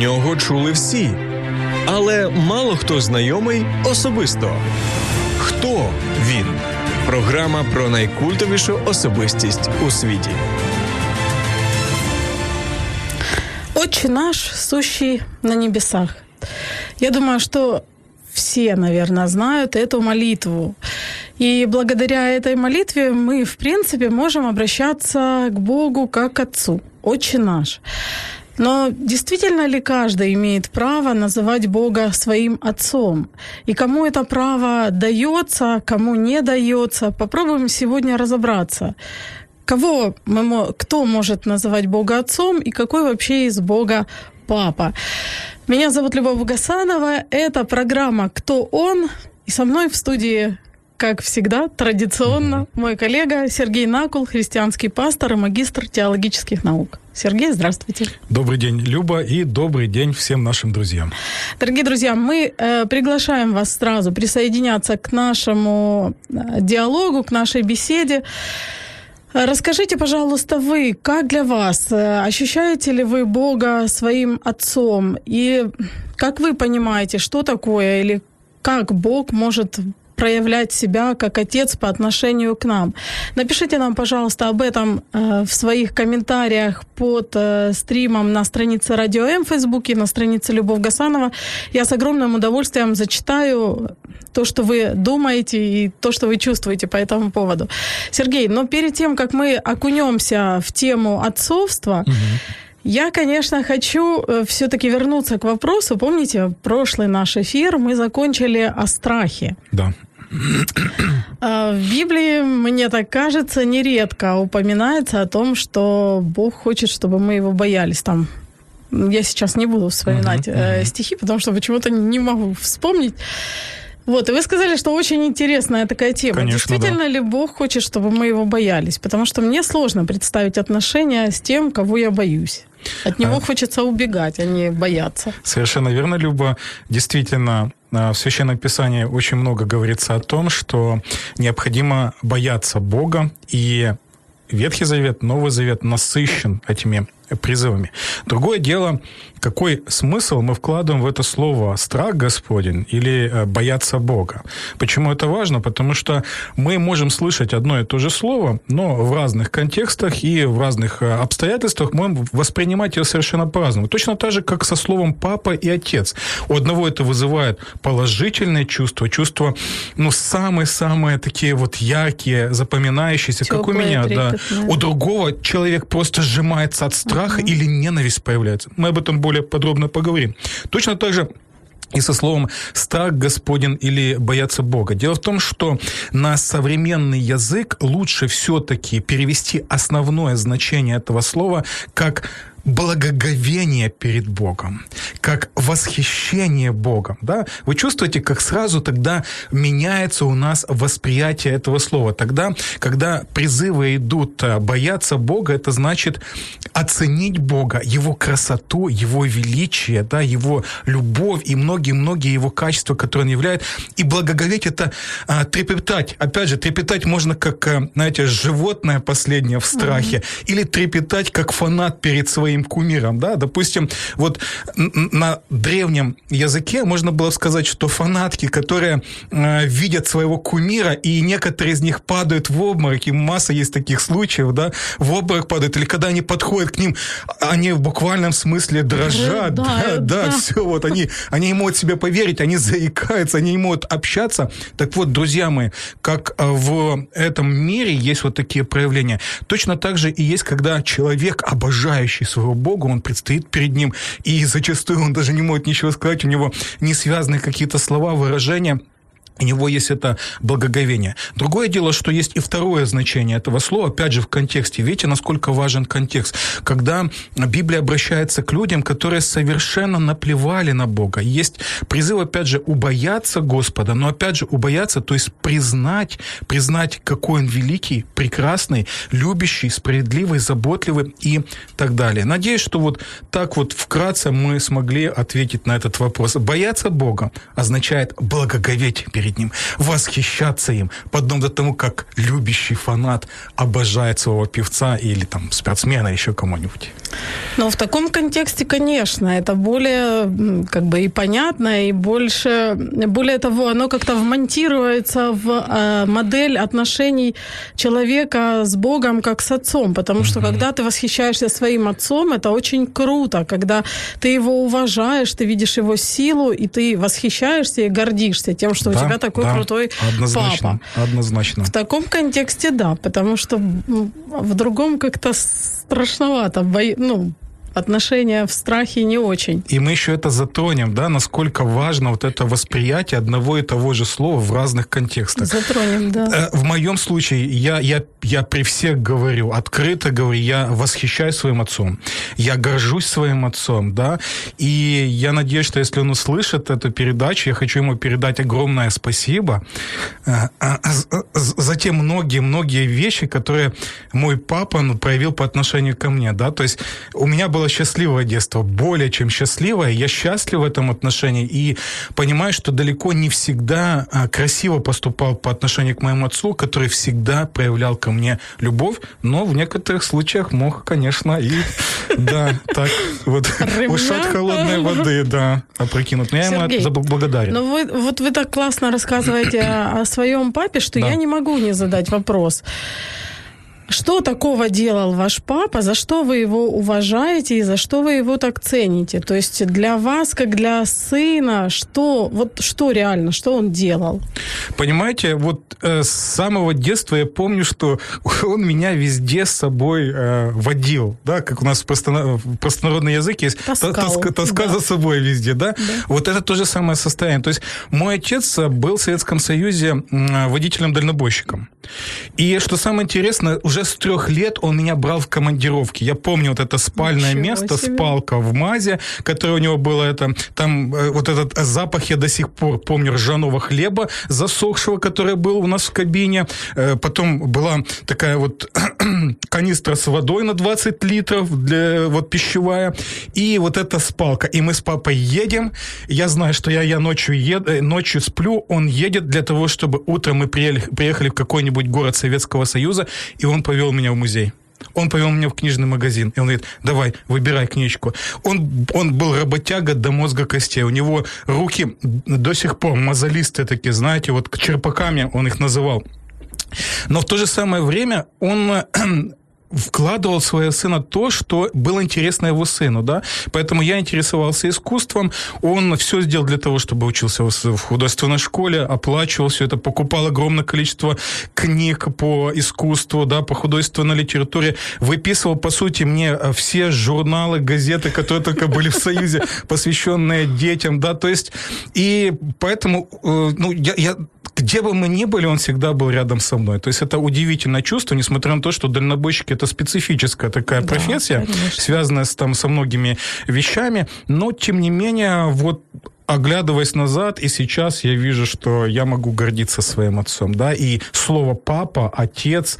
Нього чули всі, але мало хто знайомий особисто. Хто він? Програма про найкультовішу особистість у світі. Отче наш, сущий на небесах. Я думаю, что все, наверное, знают эту молитву. И благодаря этой молитве мы, в принципе, можем обращаться к Богу как к Отцу. Отче наш. Но действительно ли каждый имеет право называть Бога своим отцом? И кому это право даётся, кому не даётся? Попробуем сегодня разобраться. Кто может называть Бога отцом и какой вообще из Бога папа? Меня зовут Любовь Гасанова. Это программа «Кто он?». И со мной в студии, как всегда, традиционно, мой коллега Сергей Накул, христианский пастор и магистр теологических наук. Сергей, здравствуйте. Добрый день, Люба, и добрый день всем нашим друзьям. Дорогие друзья, мы приглашаем вас сразу присоединяться к нашему диалогу, к нашей беседе. Расскажите, пожалуйста, вы, как для вас, ощущаете ли вы Бога своим отцом? И как вы понимаете, что такое, или как Бог может проявлять себя как отец по отношению к нам. Напишите нам, пожалуйста, об этом в своих комментариях под стримом на странице Радио М в Фейсбуке, на странице Любовь Гасанова. Я с огромным удовольствием зачитаю то, что вы думаете и то, что вы чувствуете по этому поводу. Сергей, но перед тем, как мы окунемся в тему отцовства, я, конечно, хочу всё-таки вернуться к вопросу. Помните, прошлый наш эфир мы закончили о страхе. Да. В Библии, мне так кажется, нередко упоминается о том, что Бог хочет, чтобы мы его боялись. Там, я сейчас не буду вспоминать стихи, потому что почему-то не могу вспомнить. Вот, и вы сказали, что очень интересная такая тема. Конечно, действительно ли Бог хочет, чтобы мы его боялись? Потому что мне сложно представить отношения с тем, кого я боюсь. От него хочется убегать, а не бояться. Совершенно верно, Люба. Действительно, в Священном Писании очень много говорится о том, что необходимо бояться Бога, и Ветхий Завет, Новый Завет насыщен этими призывами. Другое дело, какой смысл мы вкладываем в это слово «страх Господень» или «бояться Бога». Почему это важно? Потому что мы можем слышать одно и то же слово, но в разных контекстах и в разных обстоятельствах мы можем воспринимать его совершенно по-разному. Точно так же, как со словом «папа» и «отец». У одного это вызывает положительные чувства, чувства, ну, самые-самые такие вот яркие, запоминающиеся, теплые, как у меня, да. У другого человек просто сжимается от страха, или ненависть появляется. Мы об этом более подробно поговорим. Точно так же и со словом «страх Господень» или «бояться Бога». Дело в том, что на современный язык лучше все-таки перевести основное значение этого слова как благоговение перед Богом, как восхищение Богом. Да? Вы чувствуете, как сразу тогда меняется у нас восприятие этого слова. Тогда, когда призывы идут бояться Бога, это значит оценить Бога, его красоту, его величие, да, его любовь и многие-многие его качества, которые он являет. И благоговеть — это трепетать. Опять же, трепетать можно как, знаете, животное последнее в страхе, или трепетать как фанат перед своим кумиром, да, допустим, вот на древнем языке можно было сказать, что фанатки, которые видят своего кумира, и некоторые из них падают в обморок, и масса есть таких случаев, да, в обморок падают, или когда они подходят к ним, они в буквальном смысле дрожат, да, все, вот они не могут себе поверить, они заикаются, они не могут общаться. Так вот, друзья мои, как в этом мире есть вот такие проявления, точно так же и есть, когда человек, обожающий своего Бога, он предстоит перед ним, и зачастую он даже не может ничего сказать, у него не связаны какие-то слова, выражения. у него есть это благоговение. Другое дело, что есть и второе значение этого слова, опять же, в контексте. Видите, насколько важен контекст. Когда Библия обращается к людям, которые совершенно наплевали на Бога. Есть призыв, опять же, убояться Господа, но, опять же, убояться, то есть признать, какой Он великий, прекрасный, любящий, справедливый, заботливый и так далее. Надеюсь, что вот так вот вкратце мы смогли ответить на этот вопрос. Бояться Бога означает благоговеть перед Ним, восхищаться им, подобно тому, как любящий фанат обожает своего певца или там спортсмена, еще кому-нибудь. Но в таком контексте, конечно, это более как бы и понятно, и более того, оно как-то вмонтируется в модель отношений человека с Богом как с отцом, потому что когда ты восхищаешься своим отцом, это очень круто, когда ты его уважаешь, ты видишь его силу, и ты восхищаешься и гордишься тем, что у тебя такой крутой однозначно, папа. Однозначно. В таком контексте, да, потому что в другом как-то страшновато, отношения в страхе не очень. И мы еще это затронем, да, насколько важно вот это восприятие одного и того же слова в разных контекстах. Затронем, да. В моем случае я при всех говорю, открыто говорю, я восхищаюсь своим отцом, я горжусь своим отцом, да, и я надеюсь, что если он услышит эту передачу, я хочу ему передать огромное спасибо за те многие-многие вещи, которые мой папа проявил по отношению ко мне, да, то есть у меня было счастливое детство, более чем счастливое. Я счастлив в этом отношении и понимаю, что далеко не всегда красиво поступал по отношению к моему отцу, который всегда проявлял ко мне любовь, но в некоторых случаях мог, конечно, и уши от холодной воды, опрокинуть. Но я ему благодарен. Но вы так классно рассказываете о своем папе, что я не могу не задать вопрос. Что такого делал ваш папа, за что вы его уважаете и за что вы его так цените? То есть для вас, как для сына, что он делал? Понимаете, с самого детства я помню, что он меня везде с собой водил, да, как у нас в простонародный язык есть, таскал за собой везде, да? Вот это то же самое состояние. То есть мой отец был в Советском Союзе водителем-дальнобойщиком. И что самое интересное, уже с 3 лет он меня брал в командировки. Я помню это спальное место, спалка в МАЗе, которое у него было. Этот запах я до сих пор помню, ржаного хлеба засохшего, который был у нас в кабине. Потом была такая канистра с водой на 20 литров, пищевая. И эта спалка. И мы с папой едем. Я знаю, что я ночью сплю, он едет для того, чтобы утром мы приехали в какой-нибудь город Советского Союза, и он повел меня в музей. Он повел меня в книжный магазин. И он говорит, давай, выбирай книжку. Он был работяга до мозга костей. У него руки до сих пор мозолистые такие, знаете, черпаками он их называл. Но в то же самое время он вкладывал в своего сына то, что было интересно его сыну, да, поэтому я интересовался искусством, он все сделал для того, чтобы учился в художественной школе, оплачивал все это, покупал огромное количество книг по искусству, да, по художественной литературе, выписывал, по сути, мне все журналы, газеты, которые только были в Союзе, посвященные детям, да, то есть, и поэтому, где бы мы ни были, он всегда был рядом со мной. То есть это удивительное чувство, несмотря на то, что дальнобойщики – это специфическая такая профессия, конечно, связанная со многими вещами. Но, тем не менее, оглядываясь назад, и сейчас я вижу, что я могу гордиться своим отцом, да, и слово «папа», «отец»,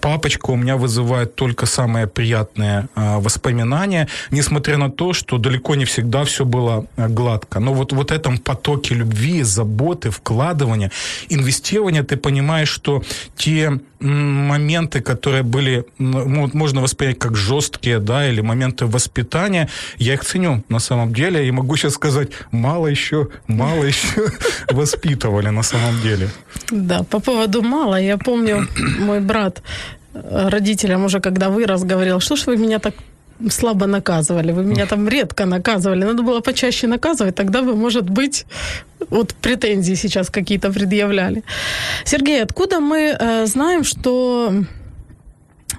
«папочка» у меня вызывает только самые приятные воспоминания, несмотря на то, что далеко не всегда все было гладко. Но вот этом потоке любви, заботы, вкладывания, инвестирования, ты понимаешь, что те моменты, которые были, можно воспринять как жесткие, да, или моменты воспитания, я их ценю на самом деле, и могу сейчас сказать, мало еще воспитывали на самом деле. Да, по поводу мало, я помню, мой брат родителям уже, когда вырос, говорил, что ж вы меня так слабо наказывали, вы меня там редко наказывали, надо было почаще наказывать, тогда вы, может быть, претензии сейчас какие-то предъявляли. Сергей, откуда мы знаем, что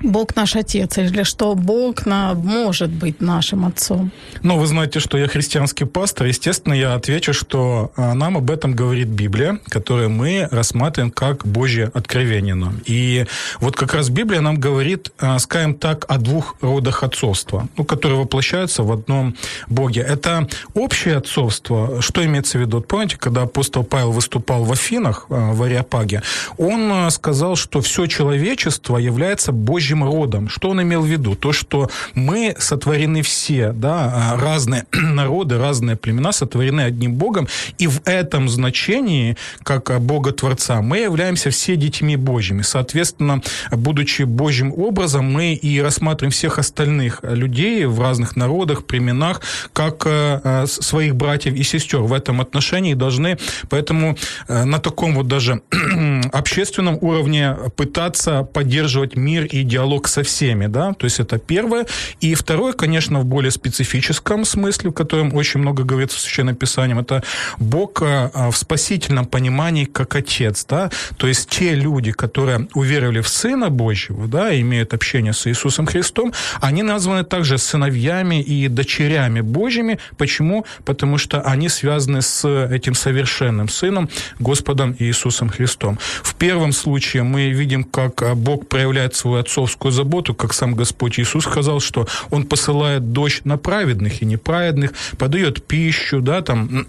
Бог наш Отец, или что Бог может быть нашим Отцом? Ну, вы знаете, что я христианский пастор. Естественно, я отвечу, что нам об этом говорит Библия, которую мы рассматриваем как Божье откровение нам. И вот как раз Библия нам говорит, скажем так, о двух родах отцовства, которые воплощаются в одном Боге. Это общее отцовство. Что имеется в виду? Помните, когда апостол Павел выступал в Афинах, в Ареопаге, он сказал, что все человечество является Божьим родом. Что он имел в виду? То, что мы сотворены все, да, разные народы, разные племена сотворены одним Богом, и в этом значении, как Бога-творца, мы являемся все детьми Божьими. Соответственно, будучи Божьим образом, мы и рассматриваем всех остальных людей в разных народах, племенах, как своих братьев и сестер в этом отношении должны, поэтому на таком вот даже общественном уровне пытаться поддерживать мир и диалог со всеми, да, то есть это первое. И второе, конечно, в более специфическом смысле, в котором очень много говорится в Священном Писании, это Бог в спасительном понимании как Отец, да, то есть те люди, которые уверовали в Сына Божьего, да, имеют общение с Иисусом Христом, они названы также сыновьями и дочерями Божьими. Почему? Потому что они связаны с этим совершенным Сыном, Господом Иисусом Христом. В первом случае мы видим, как Бог проявляет свою отцовскую заботу, как сам Господь Иисус сказал, что Он посылает дождь на праведных и неправедных, подает пищу, да, там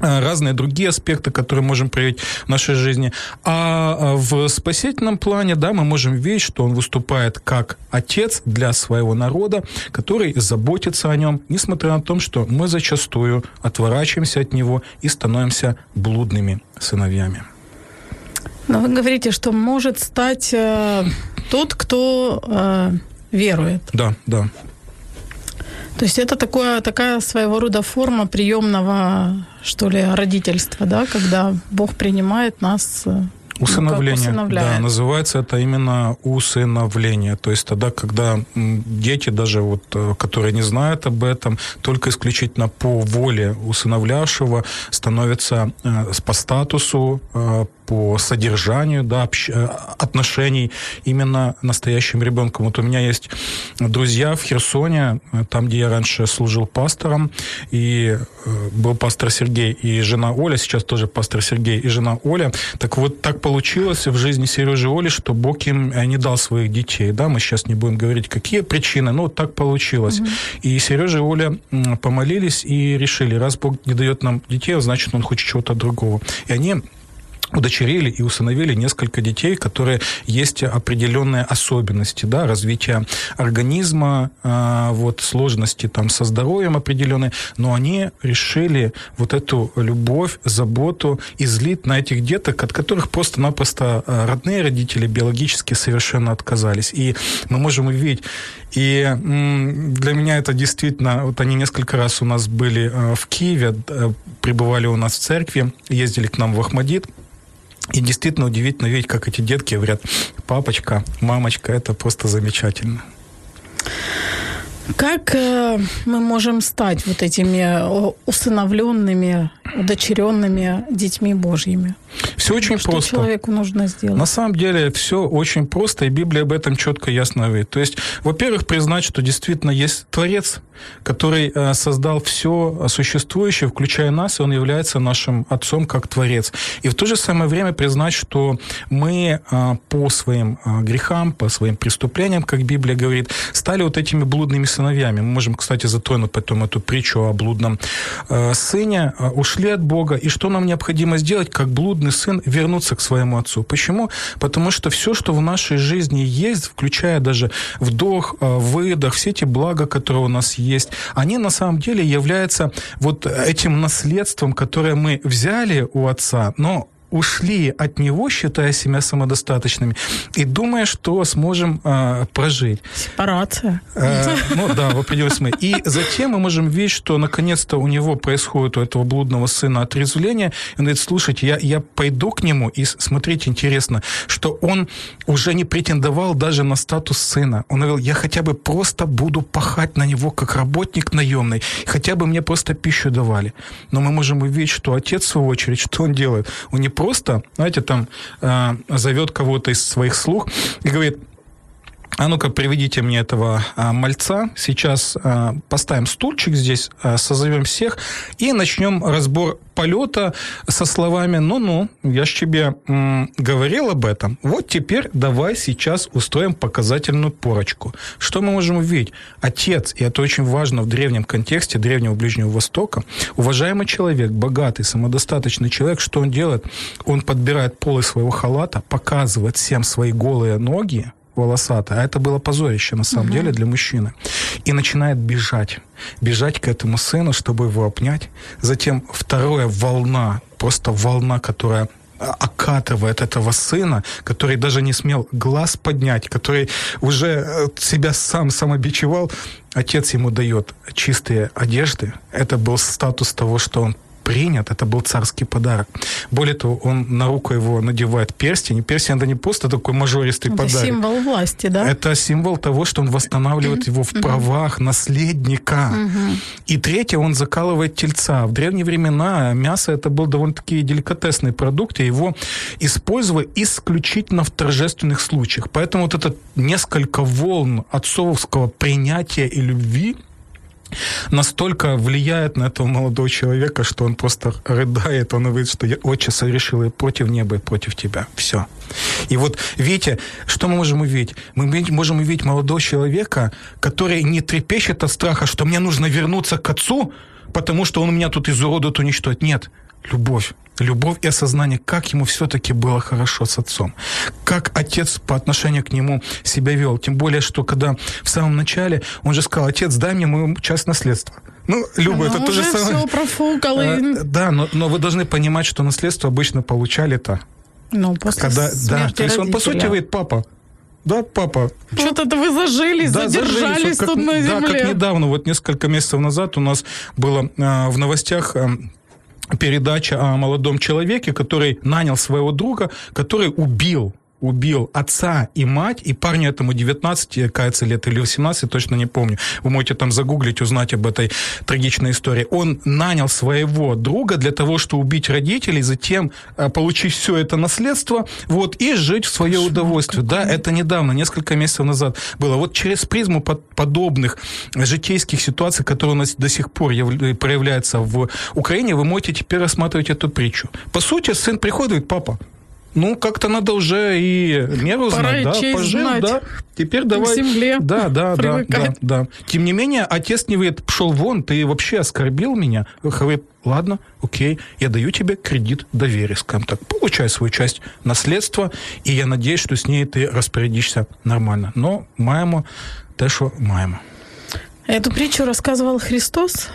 разные другие аспекты, которые можем проявить в нашей жизни. А в спасительном плане, да, мы можем видеть, что Он выступает как Отец для своего народа, который заботится о нем, несмотря на то, что мы зачастую отворачиваемся от Него и становимся блудными сыновьями. Но вы говорите, что может стать тот, кто верует. Да, да. То есть это такая своего рода форма приемного, что ли, родительства, да, когда Бог принимает нас. Усыновление, да, называется это именно усыновление. То есть тогда, когда дети, даже вот, которые не знают об этом, только исключительно по воле усыновлявшего становятся по статусу, по содержанию, да, отношений именно настоящим ребенком. Вот у меня есть друзья в Херсоне, там, где я раньше служил пастором, и был пастор Сергей и жена Оля, сейчас тоже пастор Сергей и жена Оля. Так вот, так получилось в жизни Сережи и Оли, что Бог им не дал своих детей, да, мы сейчас не будем говорить, какие причины, но так получилось. И Сережа и Оля помолились и решили, раз Бог не дает нам детей, значит, Он хочет чего-то другого. И они удочерили и усыновили несколько детей, которые есть определенные особенности, да, развития организма, вот, сложности там со здоровьем определенные, но они решили вот эту любовь, заботу излить на этих деток, от которых просто-напросто родные родители биологически совершенно отказались. И мы можем увидеть, и для меня это действительно, вот они несколько раз у нас были в Киеве, пребывали у нас в церкви, ездили к нам в Ахмадит. И действительно удивительно видеть, как эти детки говорят: папочка, мамочка, это просто замечательно. Как мы можем стать вот этими усыновленными, удочеренными детьми Божьими? Все очень просто. Что человеку нужно сделать? На самом деле все очень просто, и Библия об этом четко и ясно говорит. То есть, во-первых, признать, что действительно есть Творец, который создал все существующее, включая нас, и Он является нашим Отцом как Творец. И в то же самое время признать, что мы по своим грехам, по своим преступлениям, как Библия говорит, стали вот этими блудными сыновьями. Мы можем, кстати, затронуть потом эту притчу о блудном сыне. Ушли от Бога, и что нам необходимо сделать, как блудный сын, вернуться к своему отцу. Почему? Потому что все, что в нашей жизни есть, включая даже вдох, выдох, все эти блага, которые у нас есть, они на самом деле являются вот этим наследством, которое мы взяли у отца, но ушли от него, считая себя самодостаточными, и думая, что сможем прожить. Сепарация. Ну да, в определенном смысле. И затем мы можем видеть, что наконец-то у него происходит, у этого блудного сына, отрезвление. Он говорит: слушайте, я пойду к нему, и смотрите, интересно, что он уже не претендовал даже на статус сына. Он говорил: я хотя бы просто буду пахать на него, как работник наемный, хотя бы мне просто пищу давали. Но мы можем увидеть, что отец, в свою очередь, что он делает? Он не просто, знаете, там зовет кого-то из своих слуг и говорит: А ну-ка, приведите мне этого мальца. Сейчас поставим стульчик здесь, созовем всех и начнем разбор полета со словами «Ну-ну, я ж тебе говорил об этом». Вот теперь давай сейчас устроим показательную порочку. Что мы можем увидеть? Отец, и это очень важно в древнем контексте, древнего Ближнего Востока, уважаемый человек, богатый, самодостаточный человек, что он делает? Он подбирает полы своего халата, показывает всем свои голые ноги, волосатая, а это было позорище, на самом деле, для мужчины, и начинает бежать к этому сыну, чтобы его обнять. Затем вторая волна, просто волна, которая окатывает этого сына, который даже не смел глаз поднять, который уже себя сам самобичевал. Отец ему дает чистые одежды. Это был статус того, что он принят, это был царский подарок. Более того, он на руку его надевает перстень. Перстень — это не просто такой мажористый подарок. Это символ власти, да? Это символ того, что он восстанавливает его в правах наследника. И третье, он закалывает тельца. В древние времена мясо — это был довольно-таки деликатесный продукт, и его использовали исключительно в торжественных случаях. Поэтому вот это несколько волн отцовского принятия и любви настолько влияет на этого молодого человека, что он просто рыдает, он говорит, что я, отче, согрешил и против неба, и против тебя. Все. И вот, видите, что мы можем увидеть? Мы можем увидеть молодого человека, который не трепещет от страха, что мне нужно вернуться к отцу, потому что он меня тут изуродует, уничтожит. Нет. Любовь. Любовь и осознание, как ему все-таки было хорошо с отцом. Как отец по отношению к нему себя вел. Тем более, что когда в самом начале он же сказал: «Отец, дай мне мою часть наследства». Ну, Люба, это то же самое. Она уже всё профукала. Да, но вы должны понимать, что наследство обычно получали-то. Ну, после смерти родителя. То есть он, по сути, говорит: «Папа, да, папа. Что-то вы зажились, да, задержались тут на земле». Да, как недавно, вот несколько месяцев назад у нас было в новостях передача о молодом человеке, который нанял своего друга, который убил отца и мать, и парню этому 19, кажется, лет, или 18, точно не помню. Вы можете там загуглить, узнать об этой трагичной истории. Он нанял своего друга для того, чтобы убить родителей, затем получить все это наследство, вот, и жить в свое удовольствие. Да, это недавно, несколько месяцев назад было. Вот через призму подобных житейских ситуаций, которые у нас до сих пор проявляются в Украине, вы можете теперь рассматривать эту притчу. По сути, сын приходит и говорит: «Папа, ну, как-то надо уже и меру знать, да, пожил, да, теперь давай». К земле привыкать. Тем не менее, отец не говорит: «Пшел вон, ты вообще оскорбил меня». Говорит: «Ладно, окей, я даю тебе кредит доверия, скажем так, получай свою часть наследства, и я надеюсь, что с ней ты распорядишься нормально. Но маємо те, що маємо». Эту притчу рассказывал Христос?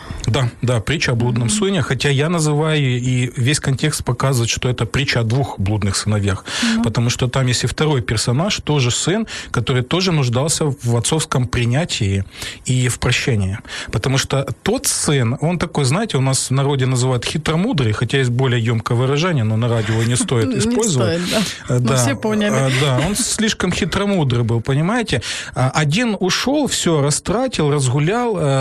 Да, притча о блудном сыне, хотя я называю, и весь контекст показывает, что это притча о двух блудных сыновьях, потому что там есть и второй персонаж, тоже сын, который тоже нуждался в отцовском принятии и в прощении, потому что тот сын, он такой, знаете, у нас в народе называют хитромудрый, хотя есть более емкое выражение, но на радио не стоит использовать. Не стоит, да, но все поняли. Да, он слишком хитромудрый был, понимаете. Один ушел, все растратил, разгулял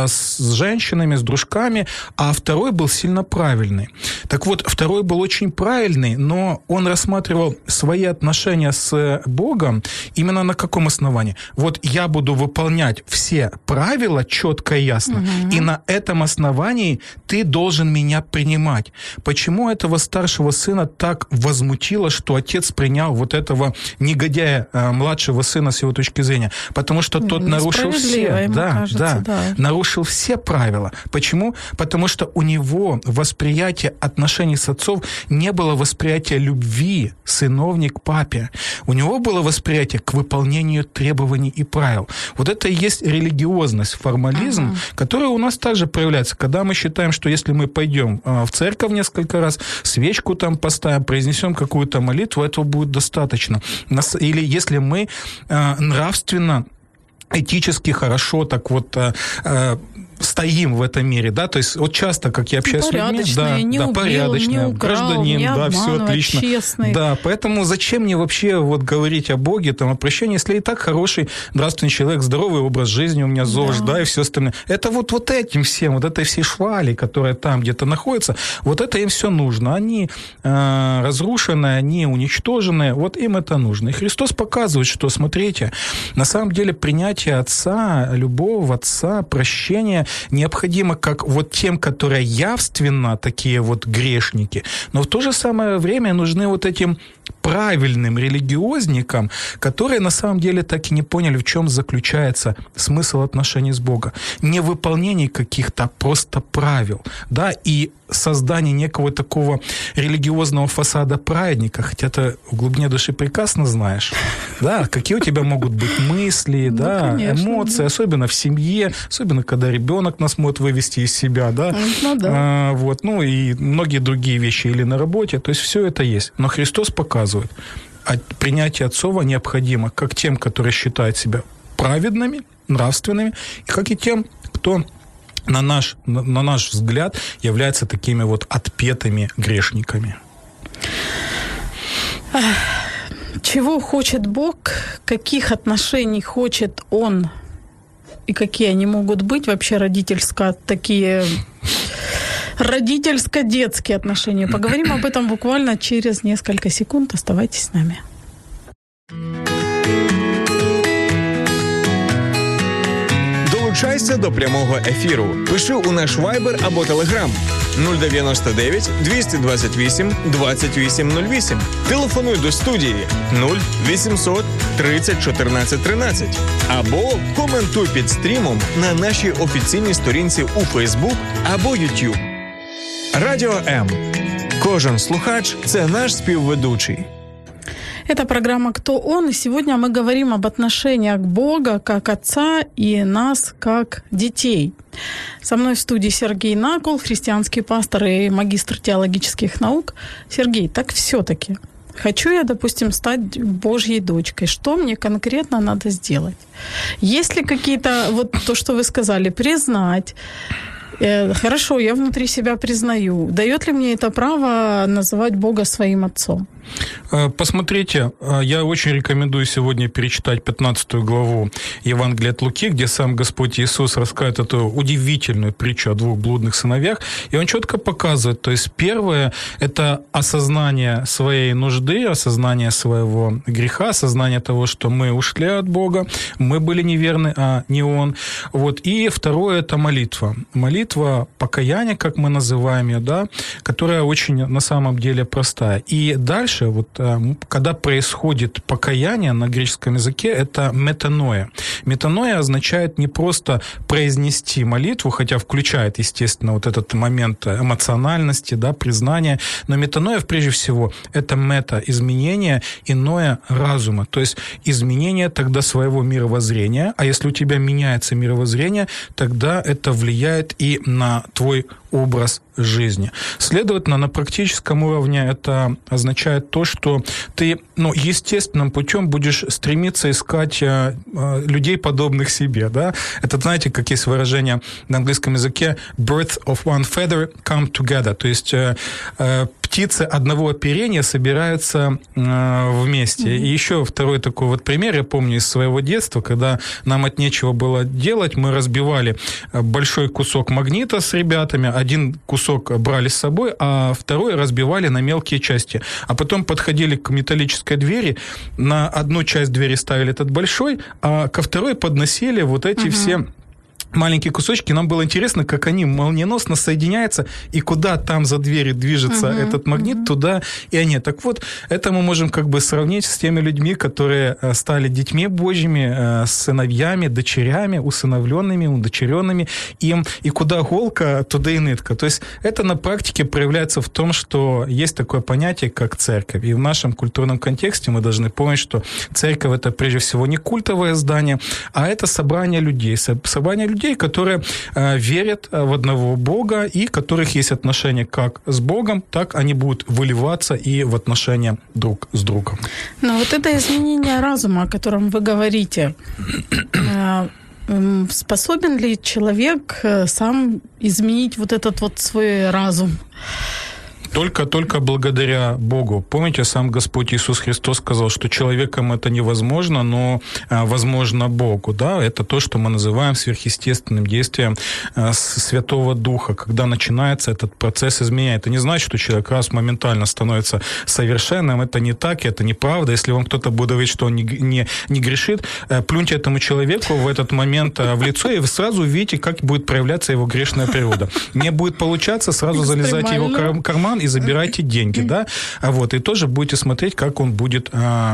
с женщинами, с дружками, а второй был сильно правильный. Так вот, второй был очень правильный, но он рассматривал свои отношения с Богом именно на каком основании? Вот я буду выполнять все правила четко и ясно, и на этом основании ты должен меня принимать. Почему этого старшего сына так возмутило, что отец принял вот этого негодяя, младшего сына, с его точки зрения? Потому что тот нарушил все. Нарушил все правила. Почему? Потому что у него восприятие отношений с отцом не было восприятия любви сыновни к папе. У него было восприятие к выполнению требований и правил. Вот это и есть религиозность, формализм, который у нас также проявляется. Когда мы считаем, что если мы пойдем в церковь несколько раз, свечку там поставим, произнесем какую-то молитву, этого будет достаточно. Или если мы нравственно, этически хорошо так вот стоим в этом мире, да, то есть вот часто, как я общаюсь с людьми, да, не убил, порядочные, не украл, гражданин, не обманывал, все отлично, честный. Да, поэтому зачем мне вообще вот говорить о Боге, там, о прощении, если и так хороший, нравственный человек, здоровый образ жизни у меня, ЗОЖ, да, и все остальное. Это вот этим всем, вот этой всей швали, которая там где-то находится, вот это им все нужно. Они разрушенные, они уничтоженные, вот им это нужно. И Христос показывает, что, смотрите, на самом деле принятие Отца, любовь Отца, прощение необходимо как вот тем, которые явственно такие вот грешники, но в то же самое время нужны вот этим правильным религиозникам, которые на самом деле так и не поняли, в чем заключается смысл отношений с Богом. Не в выполнении каких-то просто правил, да, и создание некого такого религиозного фасада праведника, хотя ты в глубине души прекрасно знаешь, да, какие у тебя могут быть мысли, да, конечно, эмоции, особенно в семье, особенно когда ребенок нас может вывести из себя, да, вот, ну и многие другие вещи, или на работе, то есть все это есть. Но Христос показывает, принятие Отцова необходимо как тем, которые считают себя праведными, нравственными, и как и тем, кто на наш взгляд является такими вот отпетыми грешниками. Чего хочет Бог, каких отношений хочет Он, и какие они могут быть вообще родительско-детские отношения? Поговорим об этом буквально через несколько секунд. Оставайтесь с нами. Долучайся до прямого ефіру. Пиши у наш Viber або Telegram 099 228 2808. Телефонуй до студії 0800 30 14 13. Або коментуй під стрімом на нашій офіційній сторінці у Facebook або YouTube. Радіо М. Кожен слухач – це наш співведучий. Это программа «Кто он?». И сегодня мы говорим об отношениях Бога как Отца и нас как детей. Со мной в студии Сергей Накол, христианский пастор и магистр теологических наук. Сергей, так все-таки хочу я, допустим, стать Божьей дочкой. Что мне конкретно надо сделать? Есть ли какие-то, вот то, что вы сказали, признать? Хорошо, я внутри себя признаю. Дает ли мне это право называть Бога своим отцом? Посмотрите, я очень рекомендую сегодня перечитать 15 главу Евангелия от Луки, где сам Господь Иисус рассказывает эту удивительную притчу о двух блудных сыновьях, и он четко показывает, то есть первое – это осознание своей нужды, осознание своего греха, осознание того, что мы ушли от Бога, мы были неверны, а не Он. Вот. И второе – это молитва. Молитва покаяния, как мы называем ее, да, которая очень на самом деле простая. И дальше вот, когда происходит покаяние на греческом языке, это метаноя. Метаноя означает не просто произнести молитву, хотя включает, естественно, вот этот момент эмоциональности, да, признания, но метаноя, прежде всего, это мета-изменение и ноя разума, то есть изменение тогда своего мировоззрения, а если у тебя меняется мировоззрение, тогда это влияет и на твой образ жизни. Следовательно, на практическом уровне это означает то, что ты, естественным путем будешь стремиться искать людей, подобных себе, да? Это, знаете, как есть выражение на английском языке «birth of one feather come together», то есть птицы одного оперения собираются вместе. Mm-hmm. И еще второй такой вот пример, я помню из своего детства, когда нам от нечего было делать, мы разбивали большой кусок магнита с ребятами, один кусок брали с собой, а второй разбивали на мелкие части. А потом подходили к металлической двери, на одну часть двери ставили этот большой, а ко второй подносили вот эти все маленькие кусочки. Нам было интересно, как они молниеносно соединяются, и куда там за дверью движется этот магнит, туда и они. Так вот, это мы можем как бы сравнить с теми людьми, которые стали детьми Божьими, сыновьями, дочерями, усыновленными, удочеренными им. И куда иголка, туда и нитка. То есть это на практике проявляется в том, что есть такое понятие, как церковь. И в нашем культурном контексте мы должны помнить, что церковь — это прежде всего не культовое здание, а это собрание людей. Собрание людей, которые верят в одного Бога и которых есть отношения как с Богом, так они будут выливаться и в отношения друг с другом. Но вот это изменение разума, о котором вы говорите, способен ли человек сам изменить вот этот вот свой разум? Только благодаря Богу. Помните, сам Господь Иисус Христос сказал, что человеком это невозможно, но возможно Богу. Да? Это то, что мы называем сверхъестественным действием Святого Духа. Когда начинается этот процесс изменения. Это не значит, что человек раз моментально становится совершенным. Это не так, это неправда. Если вам кто-то будет говорить, что он не грешит, плюньте этому человеку в этот момент в лицо, и вы сразу увидите, как будет проявляться его грешная природа. Не будет получаться, сразу залезайте в его карман и забирайте деньги, да, вот, и тоже будете смотреть, как он будет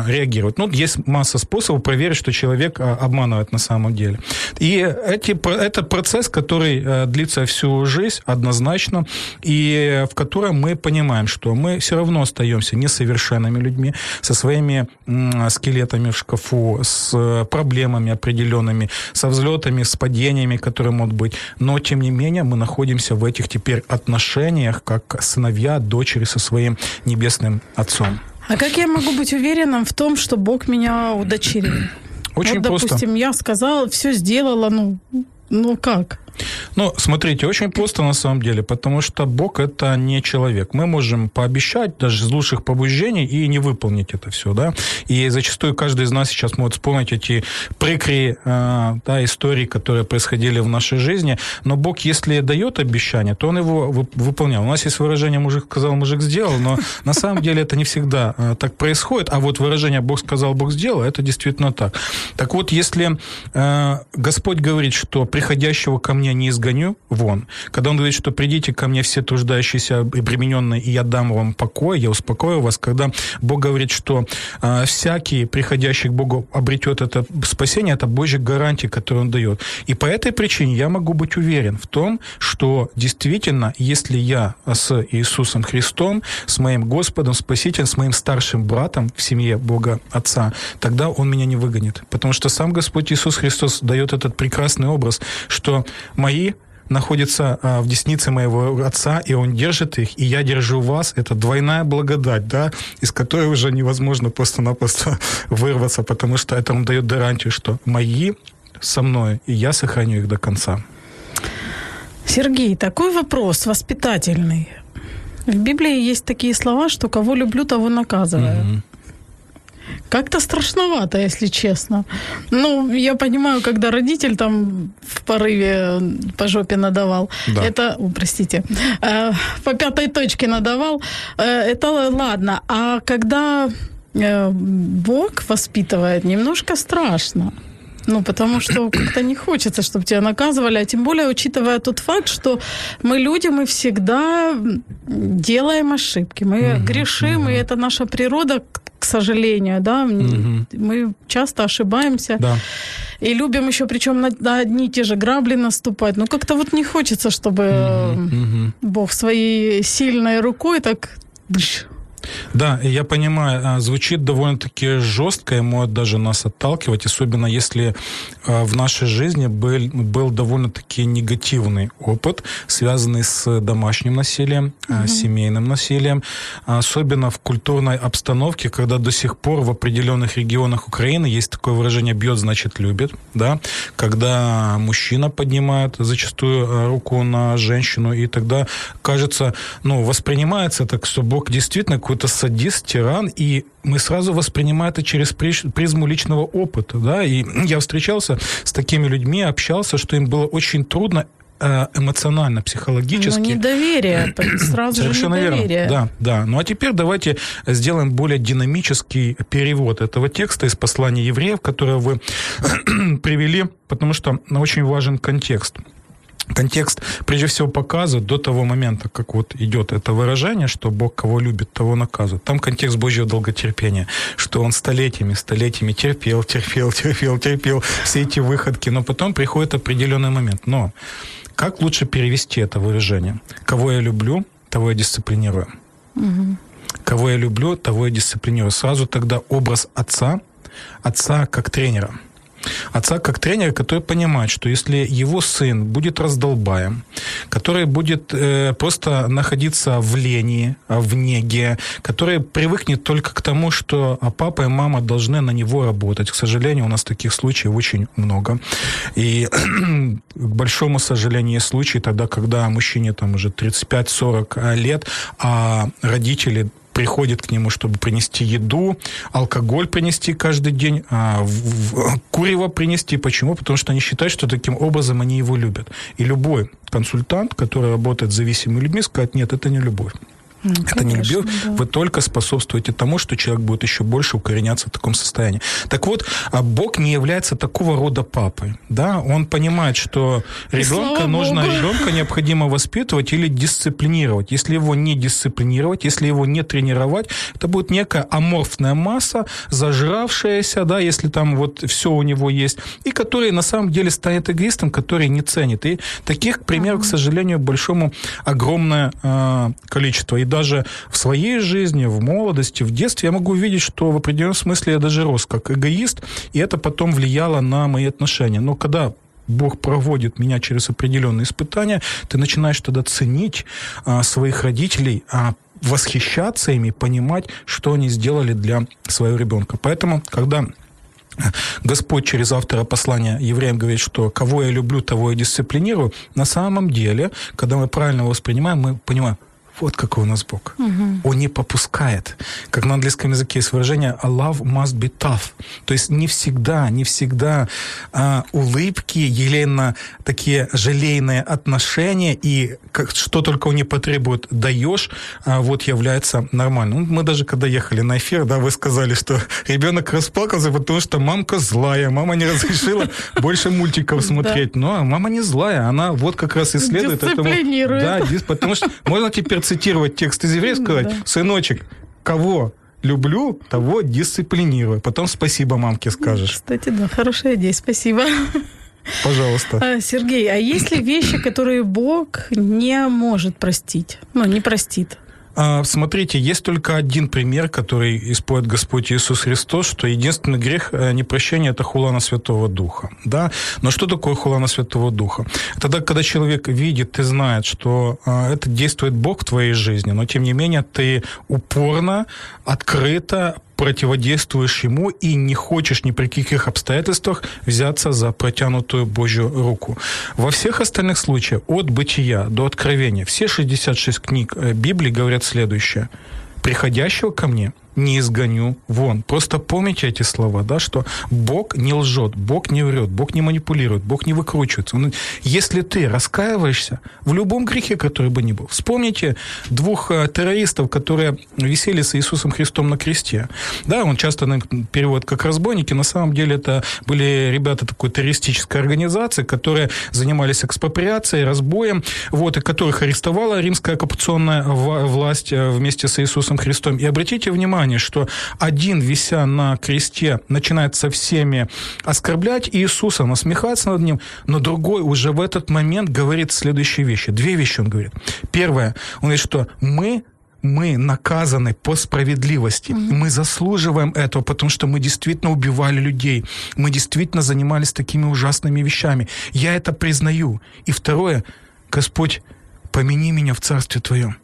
реагировать. Ну, есть масса способов проверить, что человек обманывает на самом деле. И это процесс, который длится всю жизнь однозначно, и в котором мы понимаем, что мы все равно остаемся несовершенными людьми, со своими скелетами в шкафу, с проблемами определенными, со взлетами, с падениями, которые могут быть, но, тем не менее, мы находимся в этих теперь отношениях, как сыновья, дочери со своим небесным отцом. А как я могу быть уверенным в том, что Бог меня удочерил? Очень вот, допустим, просто. Я сказала, все сделала, ну как? Ну, смотрите, очень просто на самом деле, потому что Бог – это не человек. Мы можем пообещать даже из лучших побуждений и не выполнить это все, да. И зачастую каждый из нас сейчас может вспомнить эти прикрые истории, которые происходили в нашей жизни. Но Бог, если дает обещание, то Он его выполнял. У нас есть выражение «мужик сказал, мужик сделал», но на самом деле это не всегда так происходит. А вот выражение «Бог сказал, Бог сделал» – это действительно так. Так вот, если Господь говорит, что приходящего ко мне не изгоню вон. Когда он говорит, что придите ко мне все труждающиеся и бремененные, и я дам вам покой, я успокою вас. Когда Бог говорит, что всякий, приходящий к Богу, обретет это спасение, это Божья гарантия, которую он дает. И по этой причине я могу быть уверен в том, что действительно, если я с Иисусом Христом, с моим Господом, Спасителем, с моим старшим братом в семье Бога Отца, тогда он меня не выгонит. Потому что сам Господь Иисус Христос дает этот прекрасный образ, что мои находятся в деснице моего Отца, и Он держит их, и я держу вас. Это двойная благодать, да, из которой уже невозможно просто-напросто вырваться, потому что это Он дает гарантию, что мои со мной, и я сохраню их до конца. Сергей, такой вопрос воспитательный. В Библии есть такие слова, что «кого люблю, того наказываю». Mm-hmm. Как-то страшновато, если честно. Ну, я понимаю, когда родитель там в порыве по жопе надавал, да. По пятой точке надавал, это ладно. А когда Бог воспитывает, немножко страшно. Ну, потому что как-то не хочется, чтобы тебя наказывали, а тем более, учитывая тот факт, что мы люди, мы всегда делаем ошибки, мы грешим, и это наша природа, к сожалению, да, мы часто ошибаемся. Да. И любим еще, причем на одни и те же грабли наступать. Ну, как-то вот не хочется, чтобы Бог своей сильной рукой так... Да, я понимаю, звучит довольно-таки жестко и может даже нас отталкивать, особенно если в нашей жизни был довольно-таки негативный опыт, связанный с домашним насилием, семейным насилием, особенно в культурной обстановке, когда до сих пор в определенных регионах Украины есть такое выражение «бьет, значит, любит», да? Когда мужчина поднимает зачастую руку на женщину, и тогда, кажется, воспринимается так, что Бог действительно какой-то садист, тиран, и мы сразу воспринимаем это через призму личного опыта, да, и я встречался с такими людьми, общался, что им было очень трудно эмоционально, психологически. Недоверие, сразу совершенно же недоверие. Верно. Да. Ну а теперь давайте сделаем более динамический перевод этого текста из послания евреев, которое вы привели, потому что очень важен контекст. Контекст, прежде всего, показывает до того момента, как вот идет это выражение, что Бог кого любит, того наказывает. Там контекст Божьего долготерпения, что Он столетиями терпел все эти выходки, но потом приходит определенный момент. Но как лучше перевести это выражение? Кого я люблю, того я дисциплинирую. Угу. Кого я люблю, того я дисциплинирую. Сразу тогда образ отца как тренера. отца как тренера, который понимает, что если его сын будет раздолбаем, который будет просто находиться в лени, в неге, который привыкнет только к тому, что папа и мама должны на него работать. К сожалению, у нас таких случаев очень много. И, к большому сожалению, есть случаи тогда, когда мужчине там уже 35-40 лет, а родители приходят к нему, чтобы принести еду, алкоголь принести каждый день, курево принести. Почему? Потому что они считают, что таким образом они его любят. И любой консультант, который работает с зависимыми людьми, скажет: нет, это не любовь. Ну, это конечно, не любовь, да. Вы только способствуете тому, что человек будет еще больше укореняться в таком состоянии. Так вот, Бог не является такого рода папой, да? Он понимает, что ребенка необходимо воспитывать или дисциплинировать. Если его не дисциплинировать, если его не тренировать, это будет некая аморфная масса, зажравшаяся, да, если там вот все у него есть, и который на самом деле станет эгоистом, который не ценит. И таких примеров, к сожалению, большому огромное количество. И даже в своей жизни, в молодости, в детстве я могу видеть, что в определенном смысле я даже рос как эгоист, и это потом влияло на мои отношения. Но когда Бог проводит меня через определенные испытания, ты начинаешь тогда ценить своих родителей, восхищаться ими, понимать, что они сделали для своего ребенка. Поэтому, когда Господь через автора послания евреям говорит, что «кого я люблю, того я дисциплинирую», на самом деле, когда мы правильно воспринимаем, мы понимаем, вот какой у нас Бог. Угу. Он не попускает. Как на английском языке есть выражение «love must be tough». То есть не всегда улыбки, елейно такие желейные отношения, и что только он не потребует, даешь, вот является нормальным. Мы даже когда ехали на эфир, да, вы сказали, что ребенок расплакался, потому что мамка злая, мама не разрешила больше мультиков смотреть. Но мама не злая, она вот как раз исследует этому. Дисциплинирует. Да, потому что можно теперь цитировать текст из Евреев, сказать: сыночек, кого люблю, того дисциплинирую. Потом спасибо мамке скажешь. Кстати, да, хорошая идея, спасибо. Пожалуйста. Сергей, а есть ли вещи, которые Бог не может простить? Ну, не простит. Смотрите, есть только один пример, который использует Господь Иисус Христос, что единственный грех непрощения – это хула на Святого Духа. Да? Но что такое хула на Святого Духа? Тогда, когда человек видит и знает, что это действует Бог в твоей жизни, но тем не менее ты упорно, открыто противодействуешь ему и не хочешь ни при каких обстоятельствах взяться за протянутую Божью руку. Во всех остальных случаях, от Бытия до Откровения, все 66 книг Библии говорят следующее: «Приходящего ко мне не изгоню вон». Просто помните эти слова, да, что Бог не лжет, Бог не врет, Бог не манипулирует, Бог не выкручивается. Он, если ты раскаиваешься в любом грехе, который бы ни был, вспомните двух террористов, которые висели с Иисусом Христом на кресте. Да, он часто переводит как разбойники, на самом деле это были ребята такой террористической организации, которые занимались экспроприацией, разбоем, вот, и которых арестовала римская оккупационная власть вместе с Иисусом Христом. И обратите внимание, что один, вися на кресте, начинает со всеми оскорблять Иисуса, насмехаться над ним, но другой уже в этот момент говорит следующие вещи. Две вещи он говорит. Первое, он говорит, что мы наказаны по справедливости. Mm-hmm. Мы заслуживаем этого, потому что мы действительно убивали людей. Мы действительно занимались такими ужасными вещами. Я это признаю. И второе, Господь, помяни меня в Царстве Твоем.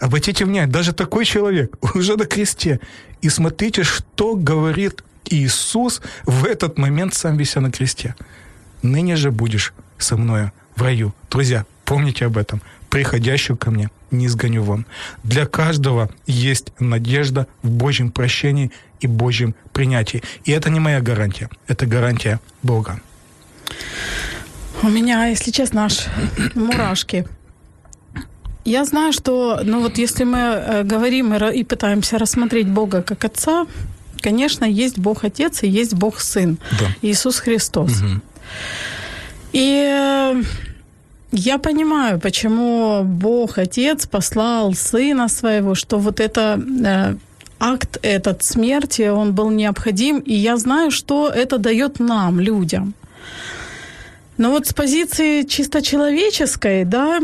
Обратите внимание, даже такой человек уже на кресте. И смотрите, что говорит Иисус в этот момент, сам вися на кресте. «Ныне же будешь со мною в раю». Друзья, помните об этом. «Приходящего ко мне не изгоню вон». Для каждого есть надежда в Божьем прощении и Божьем принятии. И это не моя гарантия, это гарантия Бога. У меня, если честно, аж мурашки. Я знаю, что, ну вот если мы говорим и пытаемся рассмотреть Бога как Отца, конечно, есть Бог Отец и есть Бог Сын, да. Иисус Христос. Угу. И я понимаю, почему Бог Отец послал Сына Своего, что вот это акт этот смерти, он был необходим, и я знаю, что это дает нам, людям. Но вот с позиции чисто человеческой, да,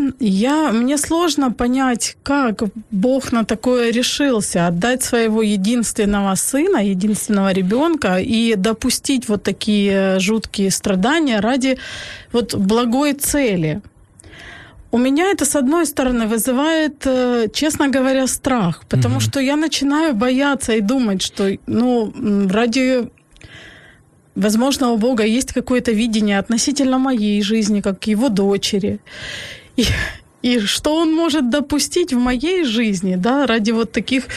мне сложно понять, как Бог на такое решился, отдать своего единственного сына, единственного ребёнка и допустить вот такие жуткие страдания ради вот благой цели. У меня это, с одной стороны, вызывает, честно говоря, страх, потому что я начинаю бояться и думать, что, ради... Возможно, у Бога есть какое-то видение относительно моей жизни, как его дочери. И что он может допустить в моей жизни, да, ради вот таких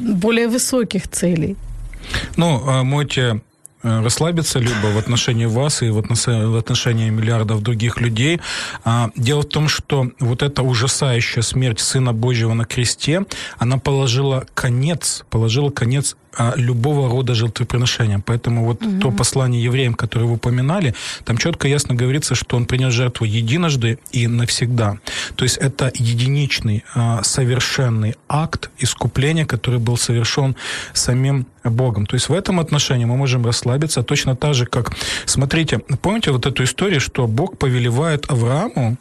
более высоких целей? Можете расслабиться, Люба, в отношении вас и в отношении миллиардов других людей. Дело в том, что вот эта ужасающая смерть Сына Божьего на кресте, она положила конец любого рода жертвоприношения. Поэтому то послание евреям, которое вы упоминали, там четко ясно говорится, что он принес жертву единожды и навсегда. То есть это единичный, совершенный акт искупления, который был совершен самим Богом. То есть в этом отношении мы можем расслабиться точно так же, как... Смотрите, помните вот эту историю, что Бог повелевает Аврааму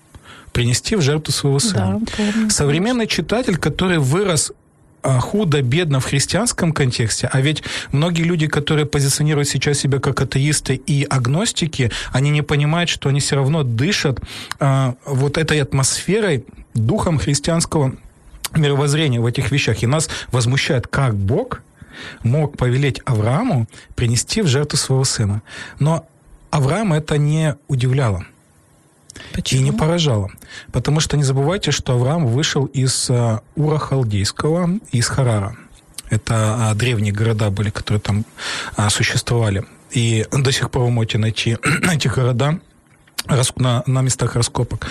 принести в жертву своего сына? Да, современный читатель, который вырос худо-бедно в христианском контексте, а ведь многие люди, которые позиционируют сейчас себя как атеисты и агностики, они не понимают, что они все равно дышат вот этой атмосферой, духом христианского мировоззрения в этих вещах. И нас возмущает, как Бог мог повелеть Аврааму принести в жертву своего сына. Но Авраама это не удивляло. Почему? И не поражало. Потому что не забывайте, что Авраам вышел из Ура Халдейского, из Харара. Это древние города были, которые там существовали. И до сих пор вы можете найти эти города на местах раскопок.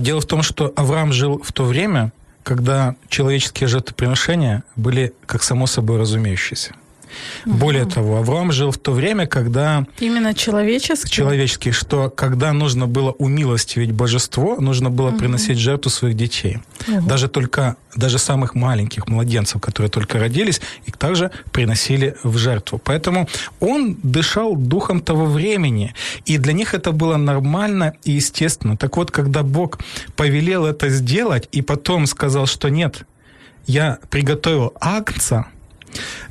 Дело в том, что Авраам жил в то время, когда человеческие жертвоприношения были как само собой разумеющиеся. Более того, Авраам жил в то время, когда... Именно человеческий? Человеческий, что когда нужно было умилостивить божество, нужно было приносить жертву своих детей. Даже самых маленьких младенцев, которые только родились, их также приносили в жертву. Поэтому он дышал духом того времени, и для них это было нормально и естественно. Так вот, когда Бог повелел это сделать, и потом сказал, что нет, я приготовил агнца,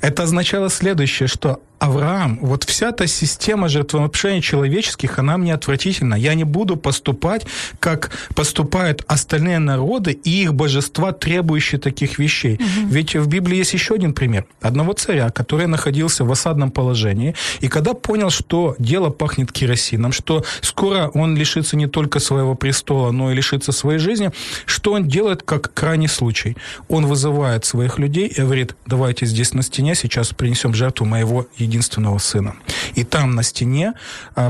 это означало следующее, что Авраам, вот вся эта система жертвоприношений человеческих, она мне отвратительна. Я не буду поступать, как поступают остальные народы и их божества, требующие таких вещей. Ведь в Библии есть еще один пример. Одного царя, который находился в осадном положении, и когда понял, что дело пахнет керосином, что скоро он лишится не только своего престола, но и лишится своей жизни, что он делает как крайний случай? Он вызывает своих людей и говорит: давайте здесь на стене сейчас принесем жертву моего единственного сына. И там на стене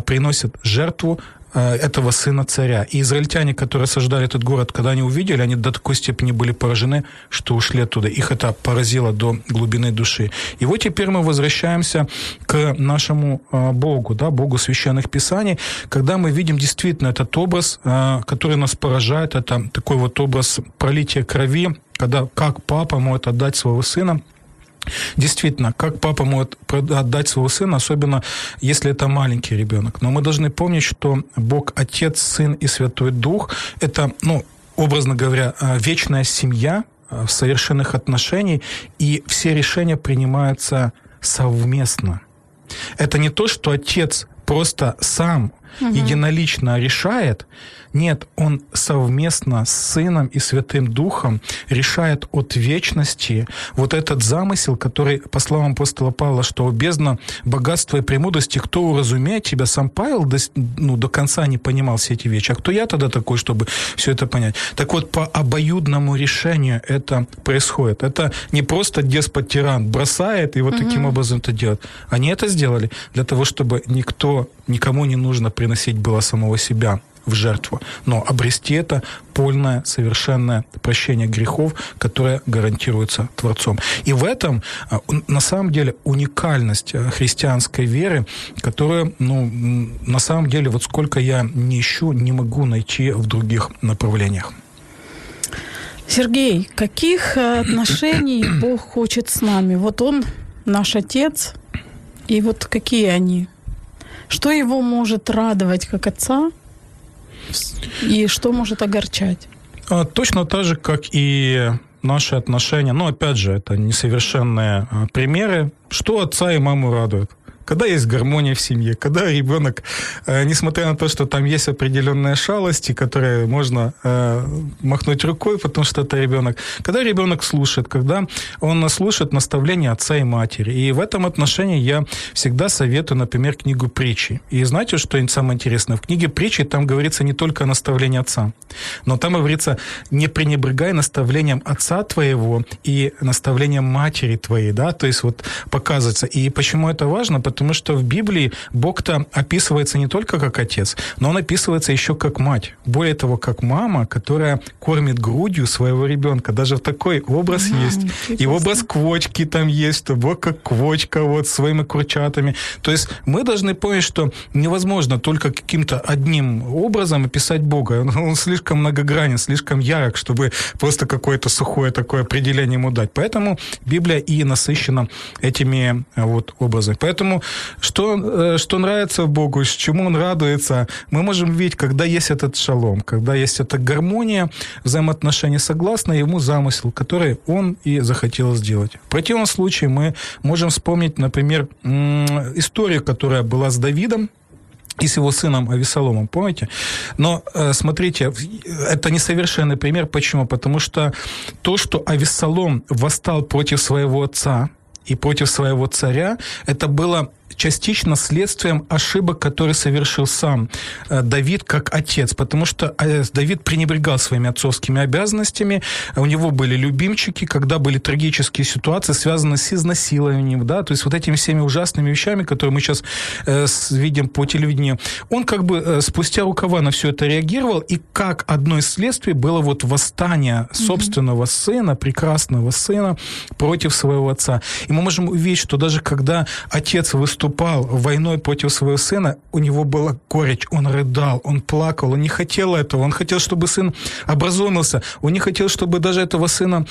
приносят жертву этого сына царя. И израильтяне, которые осаждали этот город, когда они увидели, они до такой степени были поражены, что ушли оттуда. Их это поразило до глубины души. И вот теперь мы возвращаемся к нашему Богу, да, Богу Священных Писаний, когда мы видим действительно этот образ, который нас поражает. Это такой вот образ пролития крови, когда как папа может отдать своего сына. Действительно, как папа может отдать своего сына, особенно если это маленький ребенок. Но мы должны помнить, что Бог, Отец, Сын и Святой Дух – это, образно говоря, вечная семья совершенных отношений, и все решения принимаются совместно. Это не то, что Отец просто сам единолично решает. Нет, он совместно с Сыном и Святым Духом решает от вечности вот этот замысел, который, по словам апостола Павла, что бездна богатства и премудрости, кто уразумеет тебя, сам Павел до конца не понимал все эти вещи. А кто я тогда такой, чтобы все это понять? Так вот, по обоюдному решению это происходит. Это не просто деспот-тиран бросает и вот таким образом это делает. Они это сделали для того, чтобы никому не нужно приносить было самого себя в жертву, но обрести это полное, совершенное прощение грехов, которое гарантируется Творцом. И в этом, на самом деле, уникальность христианской веры, которую, на самом деле, вот сколько я не ищу, не могу найти в других направлениях. Сергей, каких отношений Бог хочет с нами? Вот Он, наш Отец, и вот какие они? Что его может радовать как отца и что может огорчать? Точно так же, как и наши отношения. Но, опять же, это несовершенные примеры. Что отца и маму радует? Когда есть гармония в семье, когда ребенок, несмотря на то, что там есть определенные шалости, которые можно махнуть рукой, потому что это ребенок, когда ребенок слушает, когда он слушает наставления отца и матери. И в этом отношении я всегда советую, например, книгу «Притчи». И знаете, что самое интересное? В книге «Притчи» там говорится не только о наставлении отца, но там говорится: не пренебрегай наставлением отца твоего и наставлением матери твоей, да, то есть вот показывается. И почему это важно? Потому что в Библии Бог-то описывается не только как отец, но он описывается еще как мать. Более того, как мама, которая кормит грудью своего ребенка. Даже такой образ есть. И образ квочки там есть, что Бог как квочка вот своими курчатами. То есть мы должны помнить, что невозможно только каким-то одним образом описать Бога. Он слишком многогранен, слишком ярок, чтобы просто какое-то сухое такое определение ему дать. Поэтому Библия и насыщена этими вот образами. Поэтому что нравится Богу, чему Он радуется, мы можем видеть, когда есть этот шалом, когда есть эта гармония, взаимоотношения согласно Ему замыслу, который Он и захотел сделать. В противном случае мы можем вспомнить, например, историю, которая была с Давидом и с его сыном Авесоломом, помните? Но смотрите, это несовершенный пример. Почему? Потому что то, что Авесолом восстал против своего отца и против своего царя, это было частично следствием ошибок, которые совершил сам Давид как отец, потому что Давид пренебрегал своими отцовскими обязанностями, у него были любимчики, когда были трагические ситуации, связанные с изнасилованием, да, то есть вот этими всеми ужасными вещами, которые мы сейчас видим по телевидению, он как бы спустя рукава на все это реагировал, и как одно из следствий было вот восстание собственного сына, прекрасного сына против своего отца. И мы можем увидеть, что даже когда отец выступал войной против своего сына, у него была горечь, он рыдал, он плакал, он не хотел этого, он хотел, чтобы сын образумился, он не хотел, чтобы даже этого сына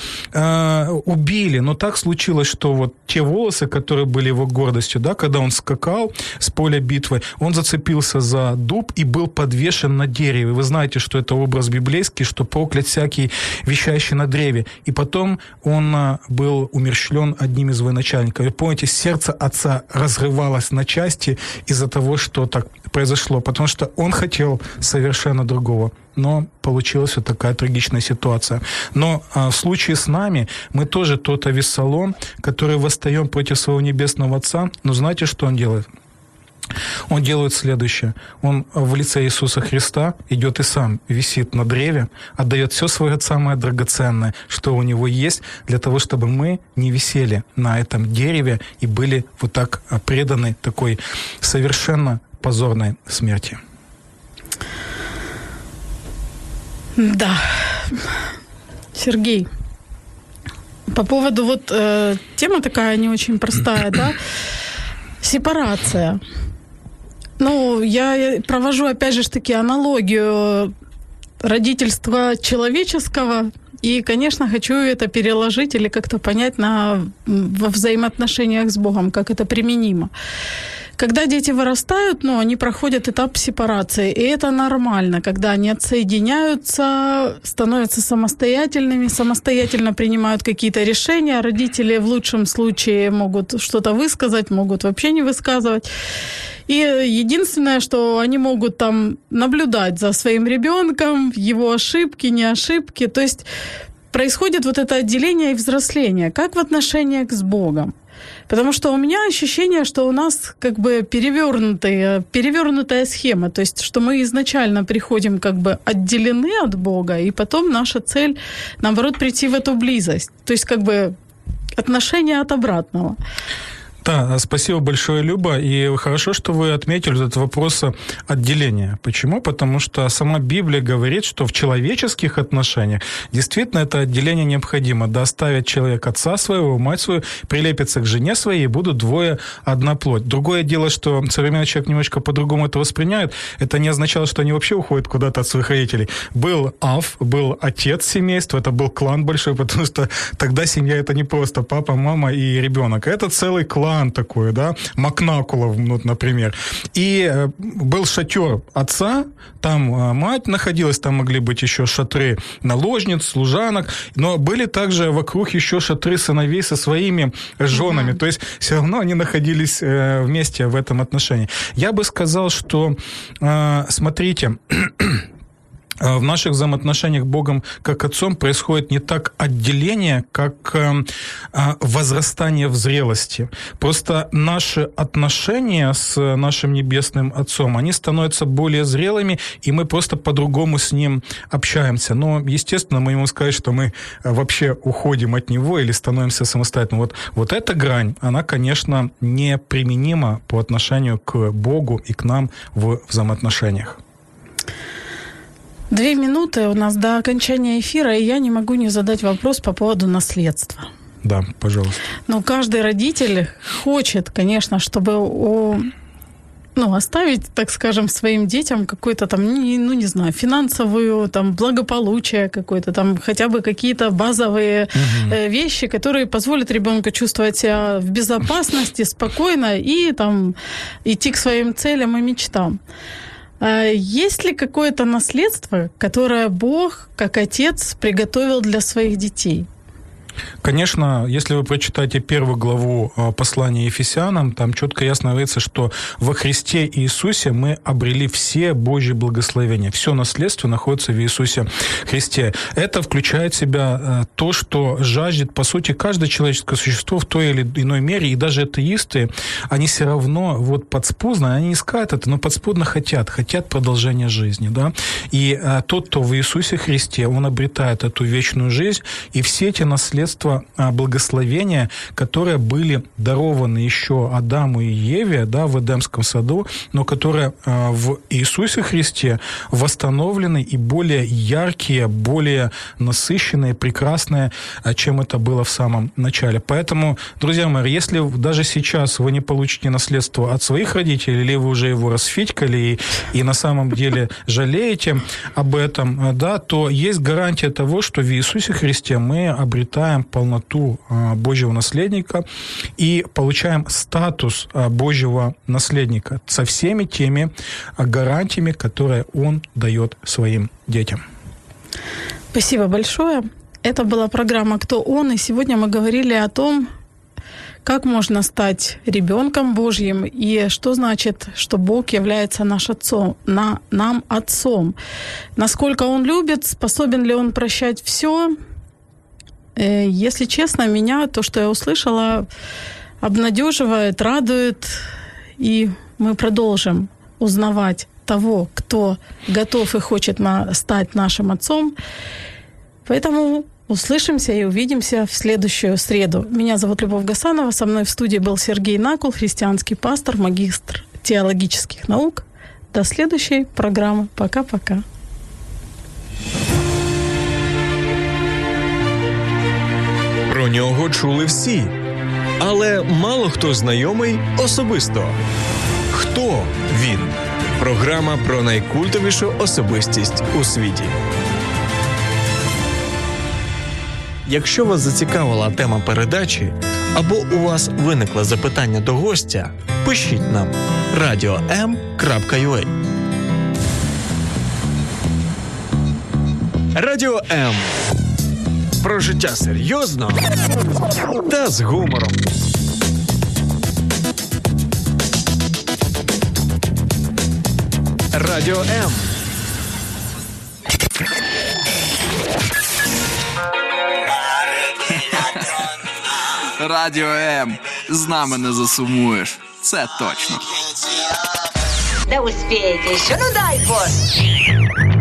убили, но так случилось, что вот те волосы, которые были его гордостью, да, когда он скакал с поля битвы, он зацепился за дуб и был подвешен на дереве. Вы знаете, что это образ библейский, что проклят всякий, висящий на древе, и потом он был умерщвлен одним из военачальников. Вы помните, сердце отца разрывалось на части из-за того, что так произошло, потому что он хотел совершенно другого. Но получилась вот такая трагичная ситуация. Но в случае с нами мы тоже тот Авесолом, который восстаем против своего небесного Отца. Но знаете, что он делает? Он делает следующее. Он в лице Иисуса Христа идет и сам висит на древе, отдает все свое самое драгоценное, что у него есть, для того, чтобы мы не висели на этом дереве и были вот так преданы такой совершенно позорной смерти. Да. Сергей, по поводу вот тема такая не очень простая, да? Сепарация. Ну, я провожу, опять же, таки аналогию родительства человеческого, и, конечно, хочу это переложить или как-то понять во взаимоотношениях с Богом, как это применимо. Когда дети вырастают, они проходят этап сепарации, и это нормально, когда они отсоединяются, становятся самостоятельными, самостоятельно принимают какие-то решения, родители в лучшем случае могут что-то высказать, могут вообще не высказывать. И единственное, что они могут там наблюдать за своим ребенком, его ошибки, не ошибки, то есть происходит вот это отделение и взросление, как в отношениях с Богом. Потому что у меня ощущение, что у нас как бы перевернутая схема, то есть что мы изначально приходим как бы отделены от Бога, и потом наша цель, наоборот, прийти в эту близость, то есть как бы отношение от обратного. Да, спасибо большое, Люба. И хорошо, что вы отметили этот вопрос отделения. Почему? Потому что сама Библия говорит, что в человеческих отношениях действительно это отделение необходимо. Да оставит человек отца своего, мать свою, прилепится к жене своей, и будут двое одна плоть. Другое дело, что современный человек немножко по-другому это воспринимает. Это не означало, что они вообще уходят куда-то от своих родителей. Был Ав, был отец семейства, это был клан большой, потому что тогда семья — это не просто папа, мама и ребенок. Это целый клан Магеллан такой, да, Макнакулов, вот, например. И был шатер отца, там мать находилась, там могли быть еще шатры наложниц, служанок, но были также вокруг еще шатры сыновей со своими женами. Mm-hmm. То есть все равно они находились вместе в этом отношении. Я бы сказал, что, смотрите, в наших взаимоотношениях с Богом как Отцом происходит не так отделение, как возрастание в зрелости. Просто наши отношения с нашим Небесным Отцом, они становятся более зрелыми, и мы просто по-другому с Ним общаемся. Но, естественно, мы ему сказать, что мы вообще уходим от Него или становимся самостоятельно. Вот эта грань, она, конечно, неприменима по отношению к Богу и к нам в взаимоотношениях. 2 минуты у нас до окончания эфира, и я не могу не задать вопрос по поводу наследства. Да, пожалуйста. Ну, каждый родитель хочет, конечно, чтобы оставить, так скажем, своим детям какое-то там, финансовую, там, благополучие какое-то, там, хотя бы какие-то базовые вещи, которые позволят ребенку чувствовать себя в безопасности, спокойно и там идти к своим целям и мечтам. Есть ли какое-то наследство, которое Бог, как Отец, приготовил для своих детей? Конечно, если вы прочитаете 1 главу послания Ефесянам, там четко ясно говорится, что во Христе Иисусе мы обрели все Божьи благословения. Все наследство находится в Иисусе Христе. Это включает в себя то, что жаждет, по сути, каждое человеческое существо в той или иной мере, и даже атеисты, они все равно подспудно, они искают это, но подспудно хотят продолжения жизни. Да? И тот, кто в Иисусе Христе, он обретает эту вечную жизнь, и все эти наследства, благословения, которые были дарованы еще Адаму и Еве, да, в Эдемском саду, но которые в Иисусе Христе восстановлены и более яркие, более насыщенные, прекрасные, чем это было в самом начале. Поэтому, друзья мои, если даже сейчас вы не получите наследство от своих родителей, или вы уже его расфитькали и на самом деле жалеете об этом, да, то есть гарантия того, что в Иисусе Христе мы обретаем полноту Божьего наследника и получаем статус Божьего наследника со всеми теми гарантиями, которые он дает своим детям. Спасибо большое. Это была программа «Кто он?», и сегодня мы говорили о том, как можно стать ребенком Божьим, и что значит, что Бог является нам Отцом. Насколько Он любит, способен ли Он прощать все. Если честно, меня то, что я услышала, обнадеживает, радует, и мы продолжим узнавать того, кто готов и хочет стать нашим отцом. Поэтому услышимся и увидимся в следующую среду. Меня зовут Любовь Гасанова, со мной в студии был Сергей Накул, христианский пастор, магистр теологических наук. До следующей программы. Пока-пока. Про нього чули всі, але мало хто знайомий особисто. Хто він? Програма про найкультовішу особистість у світі. Якщо вас зацікавила тема передачі, або у вас виникло запитання до гостя, пишіть нам radio.m.ua. Радіо М. Про життя серйозно та з гумором. Радіо М. Радіо М. З нами не засумуєш. Це точно. Да успієте ще, ну дай Боже.